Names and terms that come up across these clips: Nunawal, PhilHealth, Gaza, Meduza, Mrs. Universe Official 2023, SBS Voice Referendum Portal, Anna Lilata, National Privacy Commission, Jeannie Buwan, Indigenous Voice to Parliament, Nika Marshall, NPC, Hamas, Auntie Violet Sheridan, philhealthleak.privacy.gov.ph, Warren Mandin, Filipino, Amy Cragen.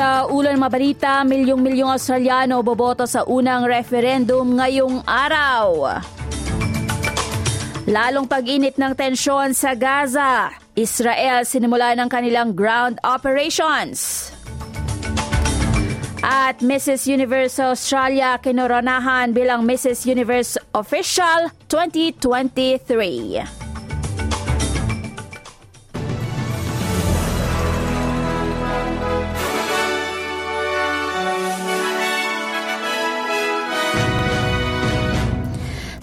Sa ulan mabalita, milyong-milyong Australiano boboto sa unang referendum ngayong araw. Lalong pag-init ng tensyon sa Gaza. Israel sinimula ng kanilang ground operations. At Mrs. Universe Australia kinoronahan bilang Mrs. Universe Official 2023.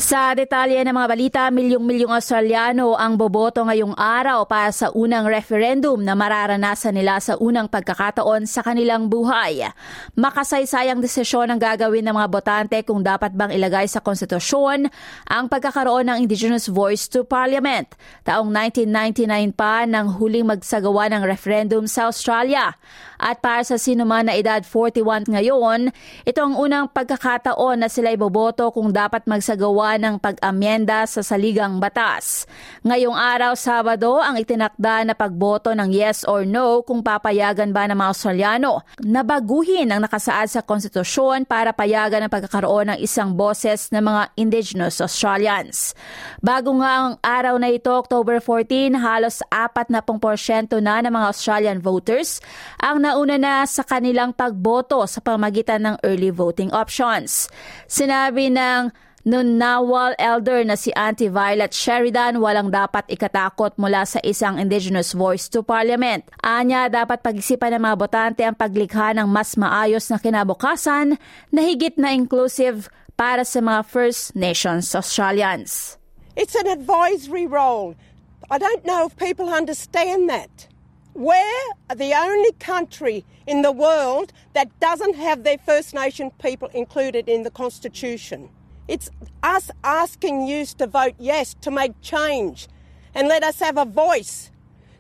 Sa detalye ng mga balita, milyong-milyong Australiano ang boboto ngayong araw para sa unang referendum na mararanasan nila sa unang pagkakataon sa kanilang buhay. Makasaysayang desisyon ang gagawin ng mga botante kung dapat bang ilagay sa konstitusyon ang pagkakaroon ng Indigenous Voice to Parliament. Taong 1999 pa nang huling magsagawa ng referendum sa Australia. At para sa sinuman na edad 41 ngayon, ito ang unang pagkakataon na sila'y boboto kung dapat magsagawa ng pag-amyenda sa saligang batas. Ngayong araw, Sabado, ang itinakda na pagboto ng yes or no kung papayagan ba ng mga Australiano na baguhin ang nakasaad sa konstitusyon para payagan ang pagkakaroon ng isang boses ng mga Indigenous Australians. Bago nga ang araw na ito, October 14, halos 40% na ng mga Australian voters ang nauna na sa kanilang pagboto sa pamagitan ng early voting options. Sinabi ng Nunawal elder na si Auntie Violet Sheridan, walang dapat ikatakot mula sa isang Indigenous Voice to Parliament. Anya, dapat pag-isipan ng mga botante ang paglikha ng mas maayos na kinabukasan na higit na inclusive para sa mga First Nations Australians. It's an advisory role. I don't know if people understand that. We're the only country in the world that doesn't have their First Nation people included in the Constitution. It's us asking you to vote yes to make change and let us have a voice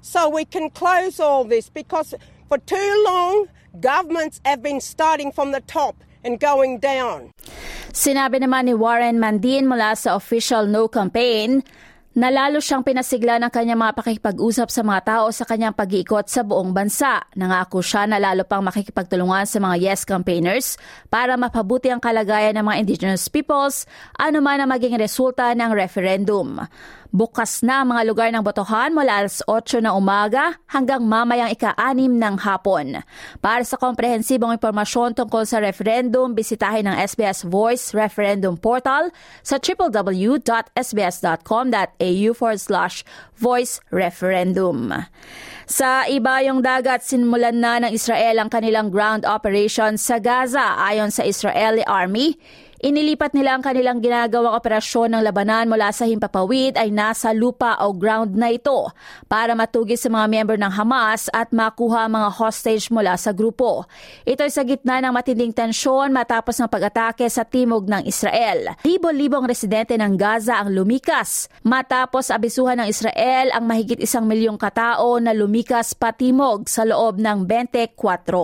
so we can close all this, because for too long governments have been starting from the top and going down. Sinabi naman ni Warren Mandin mula sa official no campaign na lalo siyang pinasigla ng kanyang mga pakikipag-usap sa mga tao sa kanyang pag-iikot sa buong bansa. Nangako siya na lalo pang makikipagtulungan sa mga yes campaigners para mapabuti ang kalagayan ng mga Indigenous peoples, anuman ang maging resulta ng referendum. Bukas na ang mga lugar ng botohan mula alas 8 na umaga hanggang mamayang 6 ng hapon. Para sa komprehensibong impormasyon tungkol sa referendum, bisitahin ang SBS Voice Referendum Portal sa www.sbs.com.au/voice-referendum. Sa ibayong dagat, sinmulan na ng Israel ang kanilang ground operation sa Gaza. Ayon sa Israeli Army, inilipat nila ang kanilang ginagawang operasyon ng labanan mula sa himpapawid ay nasa lupa o ground na ito para matugis sa mga miyembro ng Hamas at makuha mga hostage mula sa grupo. Ito ay sa gitna ng matinding tensyon matapos ng pag-atake sa timog ng Israel. Libo-libong residente ng Gaza ang lumikas matapos abisuhan ng Israel ang mahigit 1 milyong katao na lumikas patimog sa loob ng 24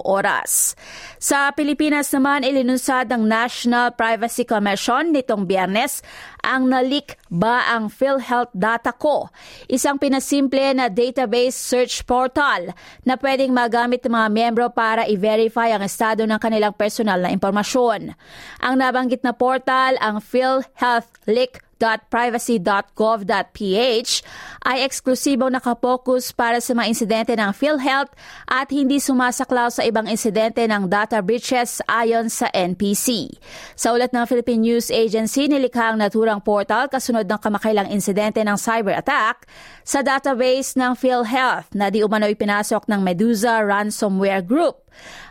oras. Sa Pilipinas naman, ilinunsad ng National Privacy Commission nitong Biyernes ang nalik ba ang PhilHealth data ko, isang pinasimple na database search portal na pwedeng magamit ng mga miyembro para i-verify ang estado ng kanilang personal na impormasyon. Ang nabanggit na portal, ang philhealthleak.privacy.gov.ph, ay eksklusibong nakapokus para sa mga insidente ng PhilHealth at hindi sumasaklaw sa ibang insidente ng data breaches ayon sa NPC. Sa ulat ng Philippine News Agency, nilikha ang naturang portal kasunod ng kamakailang insidente ng cyber attack sa database ng PhilHealth na di umano'y pinasok ng Meduza ransomware group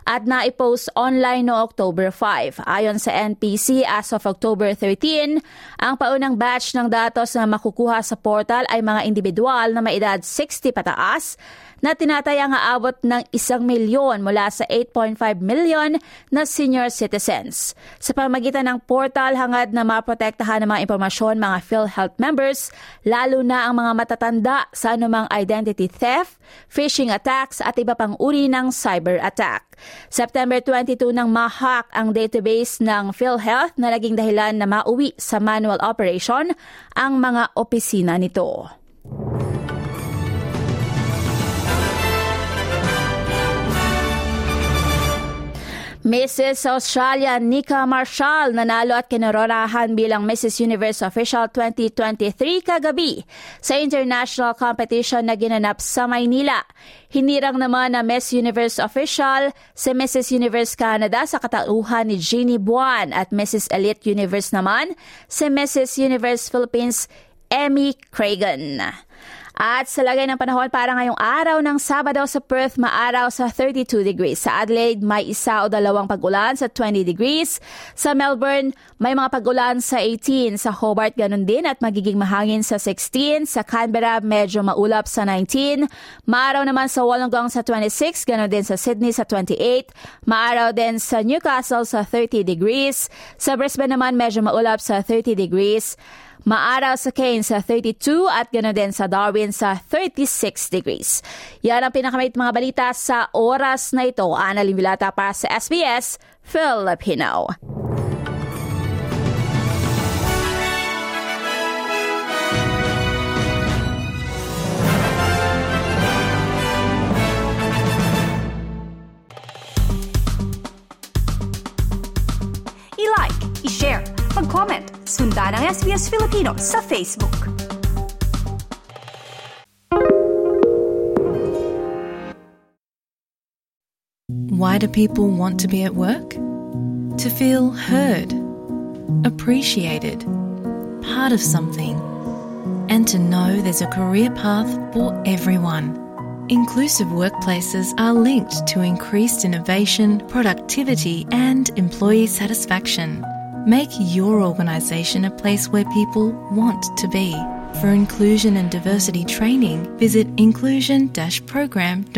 at naipost online no October 5. Ayon sa NPC, as of October 13, ang paunang batch ng datos na makukuha sa portal ay mga individual na may edad 60 pataas na tinatayang aabot ng 1 milyon mula sa 8.5 milyon na senior citizens. Sa pamamagitan ng portal, hangad na maprotektahan ng mga impormasyon mga PhilHealth members, lalo na ang mga matatanda sa anumang identity theft, phishing attacks at iba pang uri ng cyber attack. September 22 nang ma-hack ang database ng PhilHealth na naging dahilan na mauwi sa manual operation ang mga opisina nito. Mrs. Australia Nika Marshall nanalo at kinoronahan bilang Mrs. Universe Official 2023 kagabi sa international competition na ginanap sa Maynila. Hinirang naman na Miss Universe Official si Mrs. Universe Canada sa katauhan ni Jeannie Buwan at Mrs. Elite Universe naman si Mrs. Universe Philippines Amy Cragen. At sa lagay ng panahon para ngayong araw ng Sabado sa Perth, maaraw sa 32 degrees. Sa Adelaide, may 1 o 2 pag-ulan sa 20 degrees. Sa Melbourne, may mga pag-ulan sa 18. Sa Hobart, ganun din at magiging mahangin sa 16. Sa Canberra, medyo maulap sa 19. Maaraw naman sa Wollongong sa 26. Ganun din sa Sydney sa 28. Maaraw din sa Newcastle sa 30 degrees. Sa Brisbane naman, medyo maulap sa 30 degrees. Maaraw sa Cairns sa 32 at ganoon din sa Darwin sa 36 degrees. Yan ang pinakamait mga balita sa oras na ito. Anna Lilata para sa SBS Filipino. I-like, i-share, mag-comment. Sundan ang SBS Filipino sa Facebook. Why do people want to be at work? To feel heard, appreciated, part of something, and to know there's a career path for everyone. Inclusive workplaces are linked to increased innovation, productivity, and employee satisfaction. Make your organisation a place where people want to be. For inclusion and diversity training, visit inclusion-program.com.au.